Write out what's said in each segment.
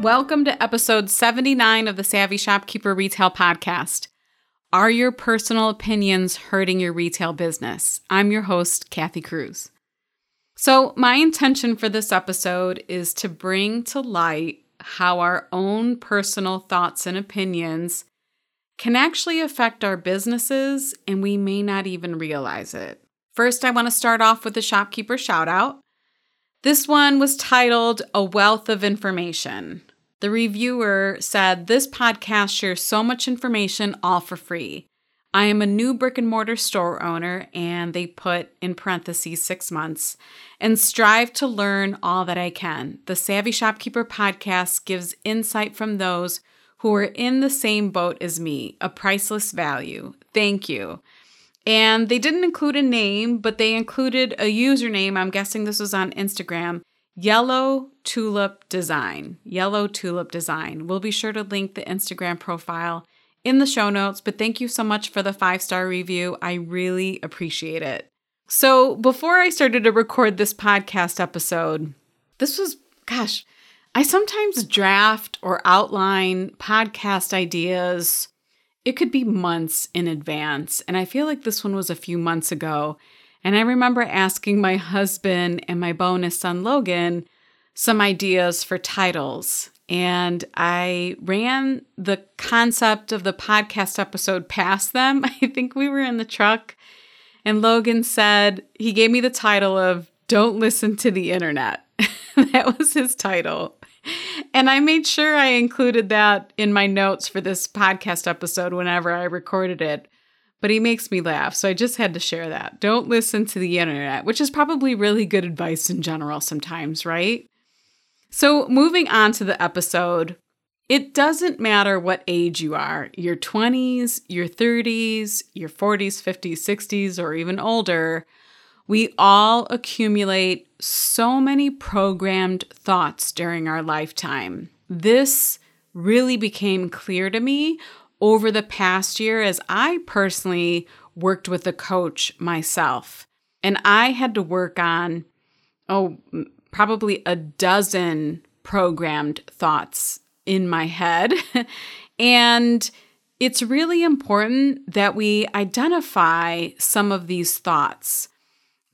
Welcome to episode 79 of the Savvy Shopkeeper Retail Podcast. Are your personal opinions hurting your retail business? I'm your host, Kathy Cruz. So my intention for this episode is to bring to light how our own personal thoughts and opinions can actually affect our businesses, and we may not even realize it. First, I want to start off with a shopkeeper shout out. This one was titled A Wealth of Information. The reviewer said, "This podcast shares so much information all for free. I am a new brick and mortar store owner," and they put in parentheses 6 months, "and strive to learn all that I can. The Savvy Shopkeeper podcast gives insight from those who are in the same boat as me, a priceless value. Thank you." And they didn't include a name, but they included a username. I'm guessing this was on Instagram, Yellow Tulip Design. Yellow Tulip Design. We'll be sure to link the Instagram profile in the show notes, but thank you so much for the 5-star review. I really appreciate it. So before I started to record this podcast episode, this was, I sometimes draft or outline podcast ideas. It could be months in advance. And I feel like this one was a few months ago. And I remember asking my husband and my bonus son, Logan, some ideas for titles. And I ran the concept of the podcast episode past them. I think we were in the truck. And Logan said, he gave me the title of Don't Listen to the Internet. That was his title. And I made sure I included that in my notes for this podcast episode whenever I recorded it. But he makes me laugh, so I just had to share that. Don't listen to the internet, which is probably really good advice in general sometimes, right? So moving on to the episode, it doesn't matter what age you are, your 20s, your 30s, your 40s, 50s, 60s, or even older, we all accumulate so many programmed thoughts during our lifetime. This really became clear to me over the past year as I personally worked with a coach myself. And I had to work on, probably a dozen programmed thoughts in my head. And it's really important that we identify some of these thoughts.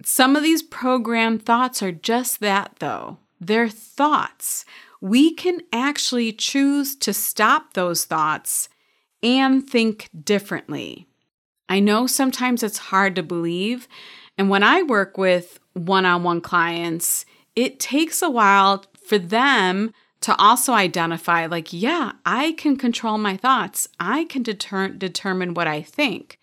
Some of these programmed thoughts are just that, though. They're thoughts. We can actually choose to stop those thoughts and think differently. I know sometimes it's hard to believe. And when I work with one-on-one clients, it takes a while for them to also identify, like, yeah, I can control my thoughts. I can determine what I think.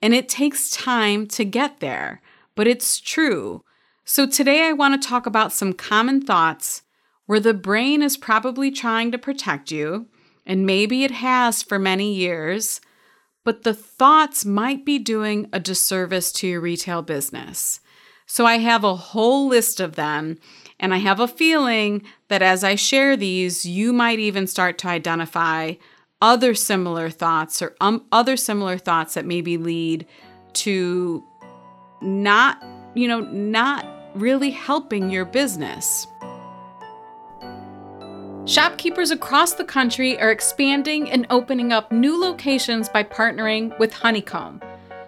And it takes time to get there, but it's true. So today I want to talk about some common thoughts where the brain is probably trying to protect you, and maybe it has for many years, but the thoughts might be doing a disservice to your retail business. So I have a whole list of them, and I have a feeling that as I share these, you might even start to identify other similar thoughts or other similar thoughts that maybe lead to not really helping your business. Shopkeepers across the country are expanding and opening up new locations by partnering with Honeycomb.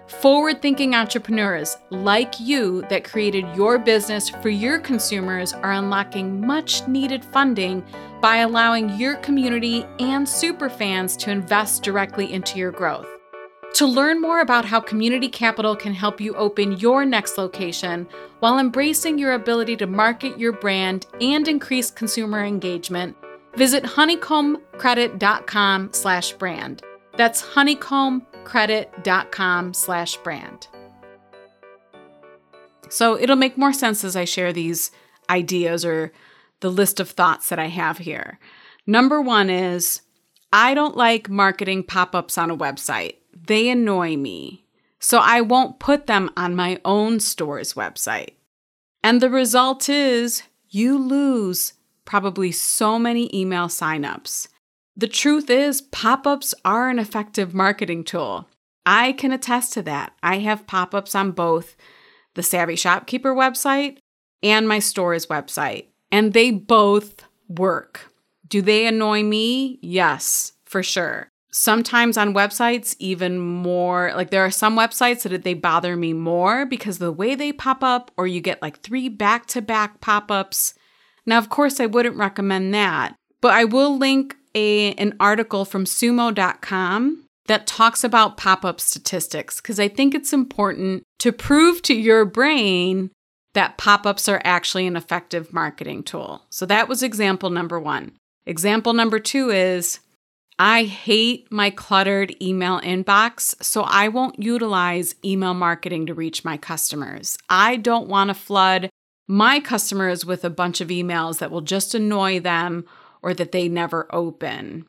Forward-thinking entrepreneurs like you that created your business for your consumers are unlocking much-needed funding by allowing your community and superfans to invest directly into your growth. To learn more about how community capital can help you open your next location while embracing your ability to market your brand and increase consumer engagement, visit honeycombcredit.com/brand. That's honeycombcredit.com/brand. So it'll make more sense as I share these ideas or the list of thoughts that I have here. Number one is I don't like marketing pop-ups on a website. They annoy me. So I won't put them on my own store's website. And the result is you lose probably so many email signups. The truth is, pop-ups are an effective marketing tool. I can attest to that. I have pop-ups on both the Savvy Shopkeeper website and my store's website, and they both work. Do they annoy me? Yes, for sure. Sometimes on websites, even more, like there are some websites that they bother me more because the way they pop up, or you get like 3 back-to-back pop-ups. Now, of course, I wouldn't recommend that, but I will link an article from sumo.com that talks about pop-up statistics because I think it's important to prove to your brain that pop-ups are actually an effective marketing tool. So that was example number 1. Example number 2 is, I hate my cluttered email inbox, so I won't utilize email marketing to reach my customers. I don't want to flood my customers with a bunch of emails that will just annoy them or that they never open.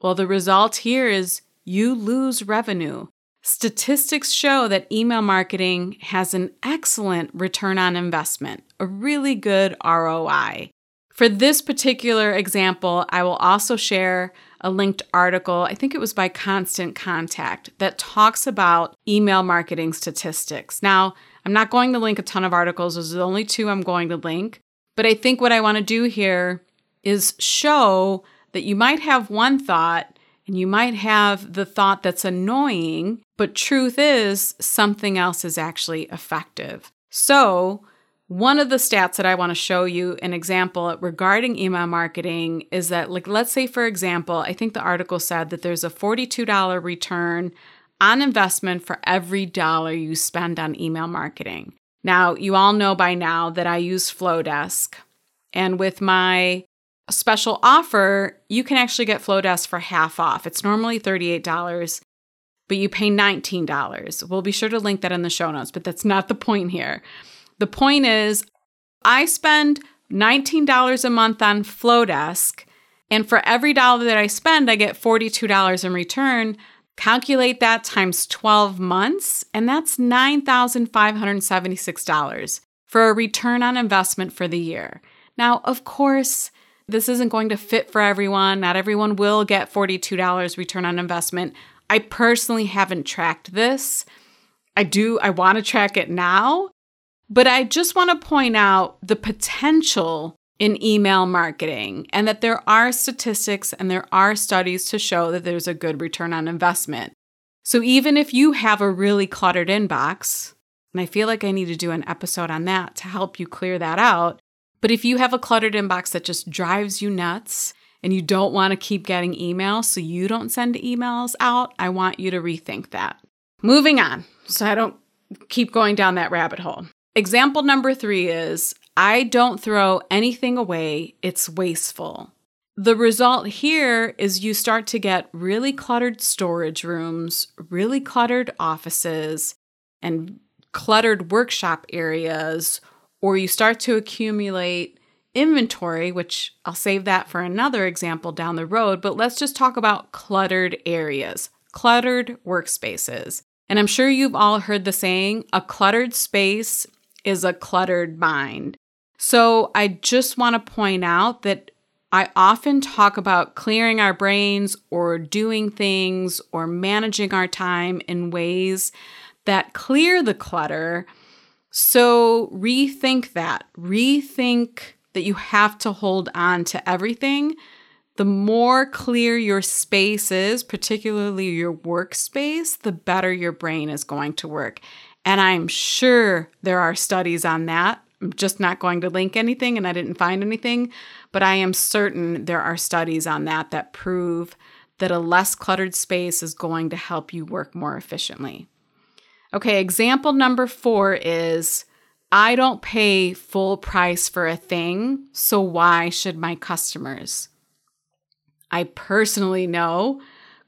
Well, the result here is you lose revenue. Statistics show that email marketing has an excellent return on investment, a really good ROI. For this particular example, I will also share a linked article, I think it was by Constant Contact, that talks about email marketing statistics. Now, I'm not going to link a ton of articles. Those are the only 2 I'm going to link. But I think what I want to do here is show that you might have one thought and you might have the thought that's annoying, but truth is something else is actually effective. So one of the stats that I want to show you an example regarding email marketing is that, like, let's say, for example, I think the article said that there's a $42 return on investment for every dollar you spend on email marketing. Now, you all know by now that I use FlowDesk, and with my special offer, you can actually get FlowDesk for half off. It's normally $38, but you pay $19. We'll be sure to link that in the show notes, but that's not the point here. The point is, I spend $19 a month on FlowDesk, and for every dollar that I spend, I get $42 in return. Calculate that times 12 months, and that's $9,576 for a return on investment for the year. Now, of course, this isn't going to fit for everyone. Not everyone will get $42 return on investment. I personally haven't tracked this. I want to track it now. But I just want to point out the potential in email marketing and that there are statistics and there are studies to show that there's a good return on investment. So even if you have a really cluttered inbox, and I feel like I need to do an episode on that to help you clear that out, but if you have a cluttered inbox that just drives you nuts and you don't want to keep getting emails so you don't send emails out, I want you to rethink that. Moving on, so I don't keep going down that rabbit hole. Example number 3 is, I don't throw anything away, it's wasteful. The result here is you start to get really cluttered storage rooms, really cluttered offices, and cluttered workshop areas, or you start to accumulate inventory, which I'll save that for another example down the road, but let's just talk about cluttered areas, cluttered workspaces. And I'm sure you've all heard the saying, a cluttered space is a cluttered mind. So I just want to point out that I often talk about clearing our brains or doing things or managing our time in ways that clear the clutter. So rethink that. Rethink that you have to hold on to everything. The more clear your space is, particularly your workspace, the better your brain is going to work. And I'm sure there are studies on that. I'm just not going to link anything and I didn't find anything, but I am certain there are studies on that prove that a less cluttered space is going to help you work more efficiently. Okay, example number 4 is, I don't pay full price for a thing, so why should my customers? I personally know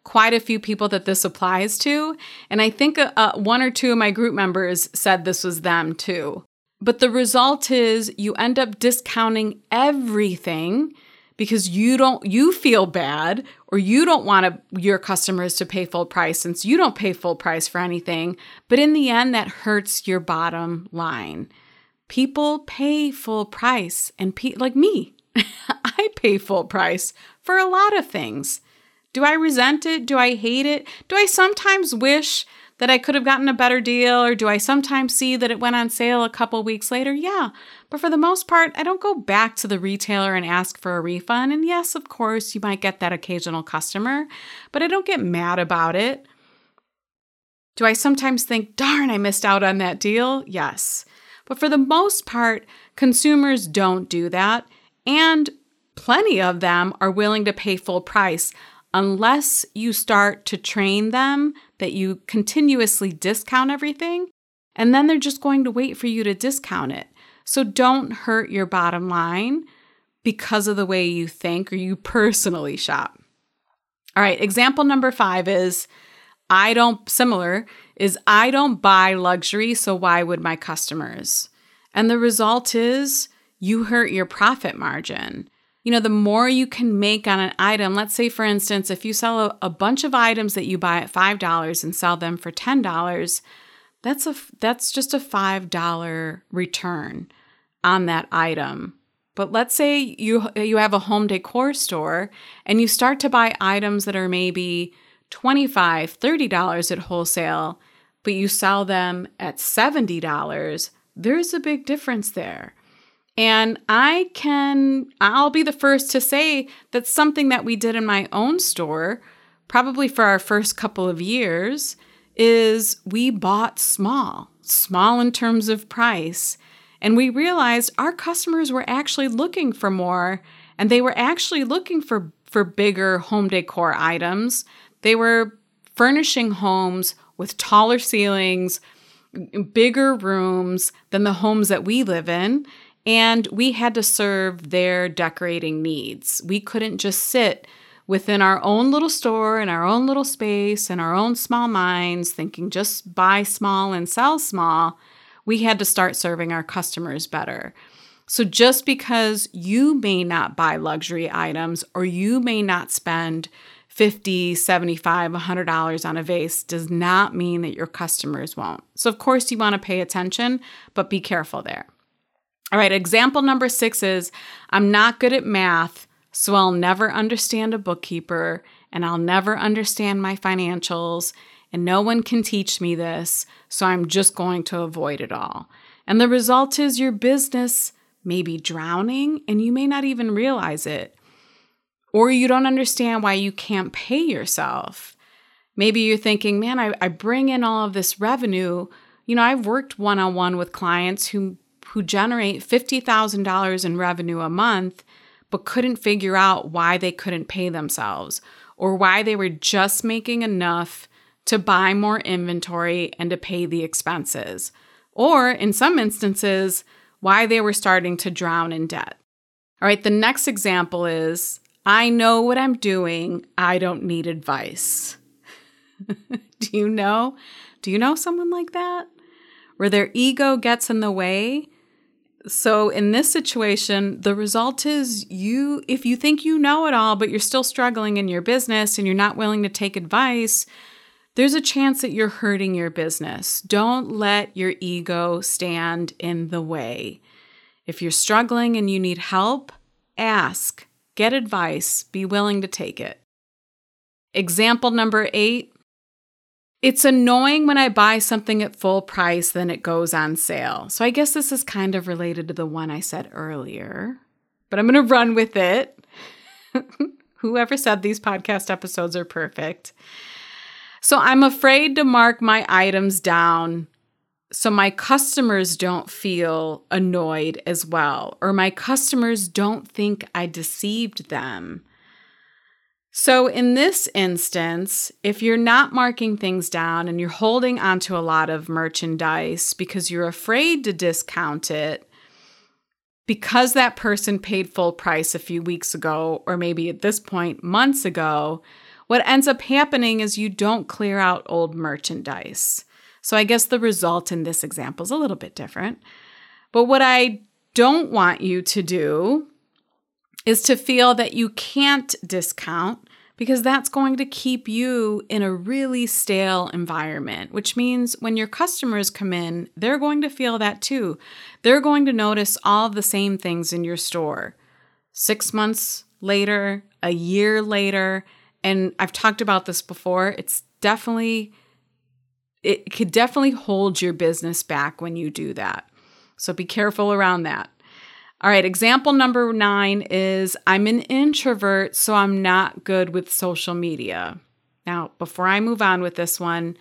quite a few people that this applies to. And I think 1 or 2 of my group members said this was them too. But the result is you end up discounting everything because you feel bad, or you don't want your customers to pay full price since you don't pay full price for anything. But in the end, that hurts your bottom line. People pay full price, and like me, I pay full price for a lot of things. Do I resent it? Do I hate it? Do I sometimes wish that I could have gotten a better deal? Or do I sometimes see that it went on sale a couple weeks later? Yeah, but for the most part, I don't go back to the retailer and ask for a refund. And yes, of course, you might get that occasional customer, but I don't get mad about it. Do I sometimes think, darn, I missed out on that deal? Yes, but for the most part, consumers don't do that. And plenty of them are willing to pay full price unless you start to train them that you continuously discount everything, and then they're just going to wait for you to discount it. So don't hurt your bottom line because of the way you think or you personally shop. All right, example number 5 is I don't buy luxury, so why would my customers? And the result is you hurt your profit margin. You know, the more you can make on an item, let's say, for instance, if you sell a bunch of items that you buy at $5 and sell them for $10, that's just a $5 return on that item. But let's say you have a home decor store and you start to buy items that are maybe $25, $30 at wholesale, but you sell them at $70, there's a big difference there. And I'll be the first to say that's something that we did in my own store, probably for our first couple of years, is we bought small in terms of price. And we realized our customers were actually looking for more, and they were actually looking for bigger home decor items. They were furnishing homes with taller ceilings, bigger rooms than the homes that we live in. And we had to serve their decorating needs. We couldn't just sit within our own little store and our own little space and our own small minds thinking just buy small and sell small. We had to start serving our customers better. So just because you may not buy luxury items or you may not spend $50, $75, $100 on a vase does not mean that your customers won't. So of course you want to pay attention, but be careful there. All right, example number 6 is I'm not good at math, so I'll never understand a bookkeeper and I'll never understand my financials and no one can teach me this, so I'm just going to avoid it all. And the result is your business may be drowning and you may not even realize it. Or you don't understand why you can't pay yourself. Maybe you're thinking, man, I bring in all of this revenue. You know, I've worked one-on-one with clients who generate $50,000 in revenue a month, but couldn't figure out why they couldn't pay themselves or why they were just making enough to buy more inventory and to pay the expenses, or in some instances, why they were starting to drown in debt. All right, the next example is, I know what I'm doing. I don't need advice. Do you know someone like that? Where their ego gets in the way. So in this situation, the result is if you think you know it all, but you're still struggling in your business and you're not willing to take advice, there's a chance that you're hurting your business. Don't let your ego stand in the way. If you're struggling and you need help, ask, get advice, be willing to take it. Example number 8, it's annoying when I buy something at full price, then it goes on sale. So I guess this is kind of related to the one I said earlier, but I'm going to run with it. Whoever said these podcast episodes are perfect. So I'm afraid to mark my items down so my customers don't feel annoyed as well, or my customers don't think I deceived them. So in this instance, if you're not marking things down and you're holding onto a lot of merchandise because you're afraid to discount it, because that person paid full price a few weeks ago, or maybe at this point months ago, what ends up happening is you don't clear out old merchandise. So I guess the result in this example is a little bit different. But what I don't want you to do is to feel that you can't discount, because that's going to keep you in a really stale environment, which means when your customers come in, they're going to feel that too. They're going to notice all the same things in your store 6 months later, a year later. And I've talked about this before. It could definitely hold your business back when you do that. So be careful around that. All right, example number 9 is, I'm an introvert, so I'm not good with social media. Now, before I move on with this one,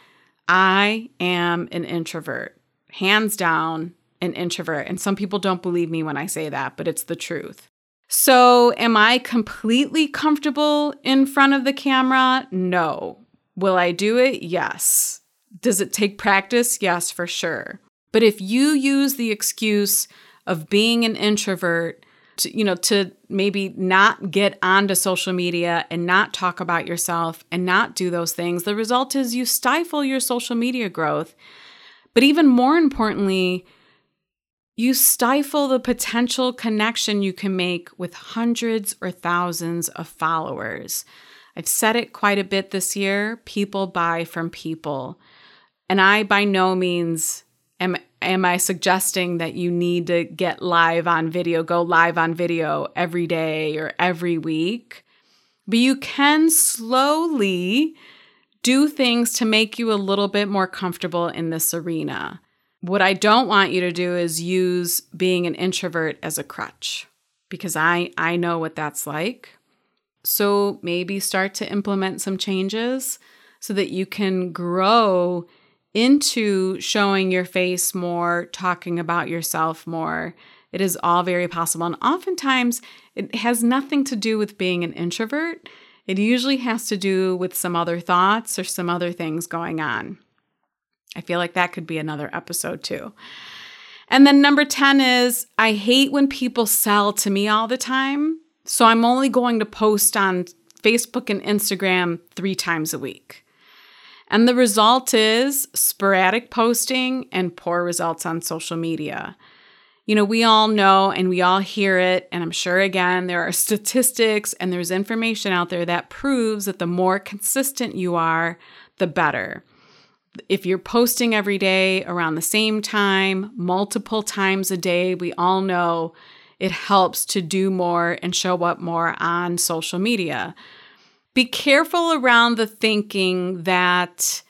I am an introvert. Hands down, an introvert. And some people don't believe me when I say that, but it's the truth. So am I completely comfortable in front of the camera? No. Will I do it? Yes. Does it take practice? Yes, for sure. But if you use the excuse of being an introvert to maybe not get onto social media and not talk about yourself and not do those things, the result is you stifle your social media growth. But even more importantly, you stifle the potential connection you can make with hundreds or thousands of followers. I've said it quite a bit this year, people buy from people. And I by no means am I suggesting that you need to go live on video every day or every week? But you can slowly do things to make you a little bit more comfortable in this arena. What I don't want you to do is use being an introvert as a crutch, because I know what that's like. So maybe start to implement some changes so that you can grow into showing your face more, talking about yourself more. It is all very possible. And oftentimes it has nothing to do with being an introvert. It usually has to do with some other thoughts or some other things going on. I feel like that could be another episode too. And then number 10 is, I hate when people sell to me all the time. So I'm only going to post on Facebook and Instagram 3 times a week. And the result is sporadic posting and poor results on social media. We all know and we all hear it, and I'm sure, again, there are statistics and there's information out there that proves that the more consistent you are, the better. If you're posting every day around the same time, multiple times a day, we all know it helps to do more and show up more on social media. Be careful around the thinking that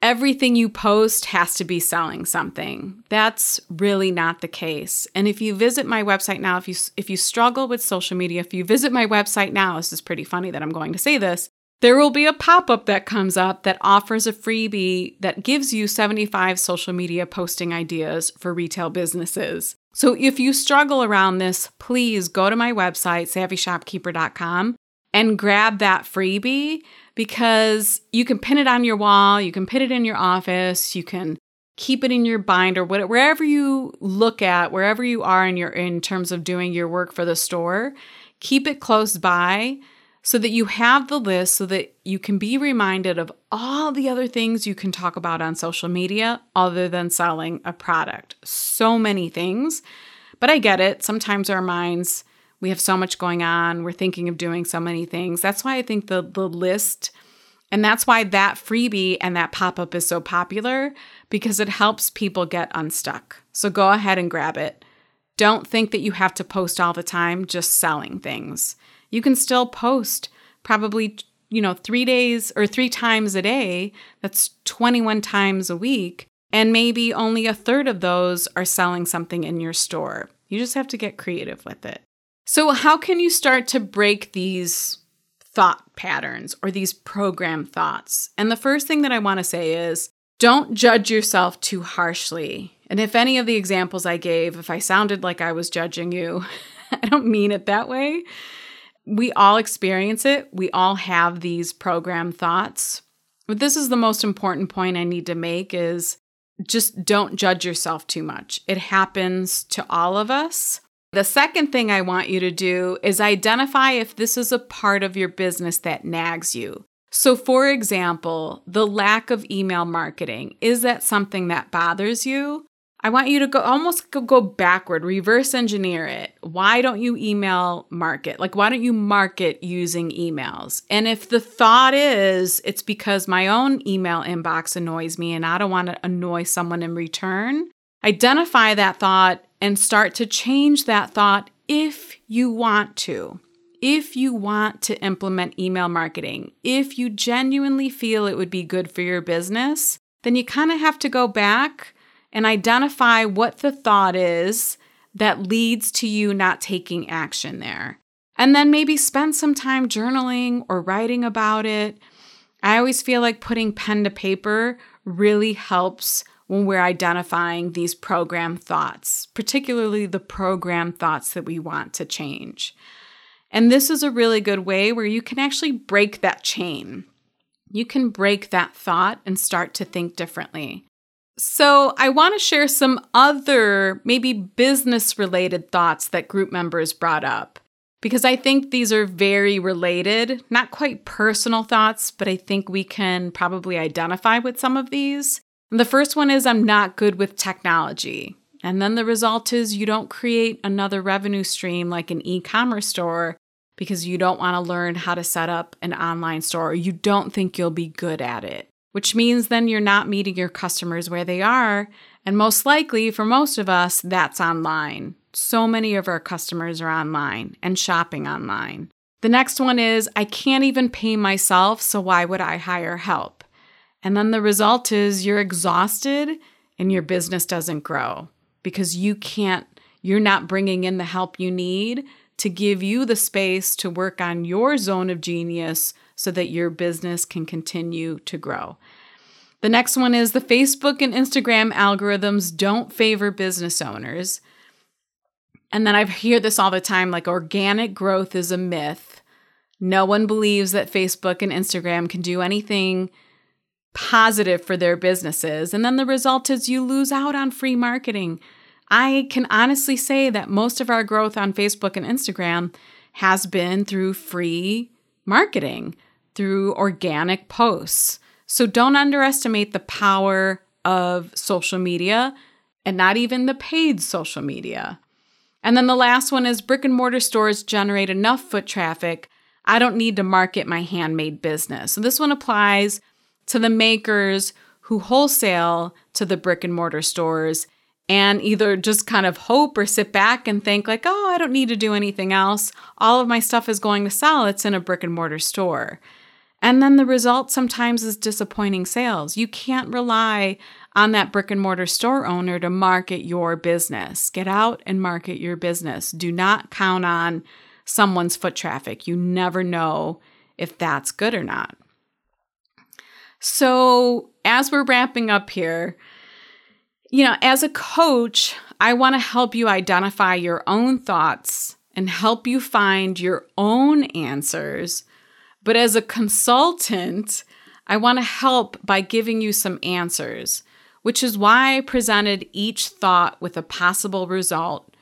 everything you post has to be selling something. That's really not the case. And if you visit my website now, if you struggle with social media, if you visit my website now, this is pretty funny that I'm going to say this, there will be a pop-up that comes up that offers a freebie that gives you 75 social media posting ideas for retail businesses. So if you struggle around this, please go to my website, SavvyShopkeeper.com. and grab that freebie, because you can pin it on your wall, you can pin it in your office, you can keep it in your binder, whatever, wherever you look at, wherever you are in terms of doing your work for the store, keep it close by so that you have the list so that you can be reminded of all the other things you can talk about on social media other than selling a product. So many things, but I get it. Sometimes our minds, we have so much going on. We're thinking of doing so many things. That's why I think the list, and that's why that freebie and that pop-up is so popular, because it helps people get unstuck. So go ahead and grab it. Don't think that you have to post all the time just selling things. You can still post probably 3 days or 3 times a day. That's 21 times a week. And maybe only a third of those are selling something in your store. You just have to get creative with it. So how can you start to break these thought patterns or these program thoughts? And the first thing that I want to say is, don't judge yourself too harshly. And if any of the examples I gave, if I sounded like I was judging you, I don't mean it that way. We all experience it. We all have these program thoughts. But this is the most important point I need to make, is just don't judge yourself too much. It happens to all of us. The second thing I want you to do is identify if this is a part of your business that nags you. So for example, the lack of email marketing, is that something that bothers you? I want you to go almost go backward, reverse engineer it. Why don't you email market? Like, why don't you market using emails? And if the thought is it's because my own email inbox annoys me and I don't want to annoy someone in return, identify that thought and start to change that thought if you want to. If you want to implement email marketing, if you genuinely feel it would be good for your business, then you kind of have to go back and identify what the thought is that leads to you not taking action there. And then maybe spend some time journaling or writing about it. I always feel like putting pen to paper really helps when we're identifying these program thoughts, particularly the program thoughts that we want to change. And this is a really good way where you can actually break that chain. You can break that thought and start to think differently. So I want to share some other maybe business-related thoughts that group members brought up, because I think these are very related, not quite personal thoughts, but I think we can probably identify with some of these. And the first one is, I'm not good with technology. And then the result is you don't create another revenue stream like an e-commerce store because you don't want to learn how to set up an online store. You don't think you'll be good at it. Which means then you're not meeting your customers where they are. And most likely, for most of us, that's online. So many of our customers are online and shopping online. The next one is, I can't even pay myself, so why would I hire help? And then the result is you're exhausted and your business doesn't grow because you're not bringing in the help you need to give you the space to work on your zone of genius so that your business can continue to grow. The next one is, the Facebook and Instagram algorithms don't favor business owners. And then I hear this all the time, like, organic growth is a myth. No one believes that Facebook and Instagram can do anything positive for their businesses. And then the result is you lose out on free marketing. I can honestly say that most of our growth on Facebook and Instagram has been through free marketing, through organic posts. So don't underestimate the power of social media, and not even the paid social media. And then the last one is, brick and mortar stores generate enough foot traffic. I don't need to market my handmade business. So this one applies to the makers who wholesale to the brick and mortar stores and either just kind of hope or sit back and think like, oh, I don't need to do anything else. All of my stuff is going to sell. It's in a brick and mortar store. And then the result sometimes is disappointing sales. You can't rely on that brick and mortar store owner to market your business. Get out and market your business. Do not count on someone's foot traffic. You never know if that's good or not. So as we're wrapping up here, as a coach, I want to help you identify your own thoughts and help you find your own answers. But as a consultant, I want to help by giving you some answers, which is why I presented each thought with a possible result.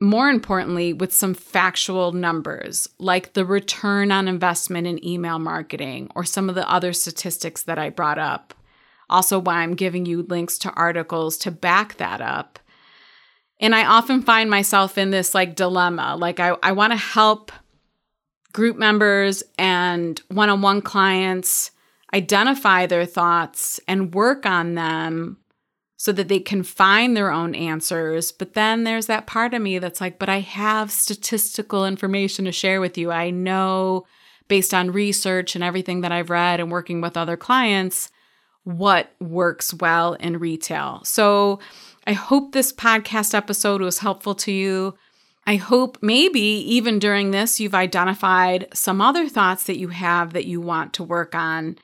More importantly, with some factual numbers, like the return on investment in email marketing or some of the other statistics that I brought up. Also why I'm giving you links to articles to back that up. And I often find myself in this dilemma. I want to help group members and one-on-one clients identify their thoughts and work on them so that they can find their own answers. But then there's that part of me that's like, but I have statistical information to share with you. I know based on research and everything that I've read and working with other clients, what works well in retail. So I hope this podcast episode was helpful to you. I hope maybe even during this, you've identified some other thoughts that you have that you want to work on.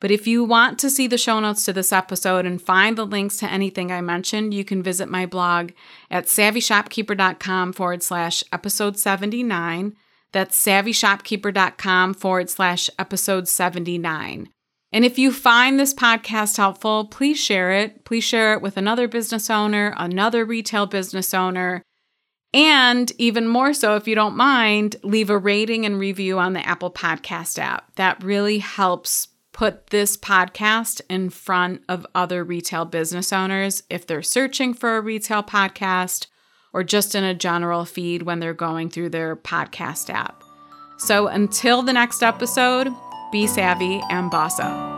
But if you want to see the show notes to this episode and find the links to anything I mentioned, you can visit my blog at SavvyShopkeeper.com /episode 79. That's SavvyShopkeeper.com /episode 79. And if you find this podcast helpful, please share it. Please share it with another business owner, another retail business owner. And even more so, if you don't mind, leave a rating and review on the Apple Podcast app. That really helps put this podcast in front of other retail business owners if they're searching for a retail podcast or just in a general feed when they're going through their podcast app. So until the next episode, be savvy and boss up.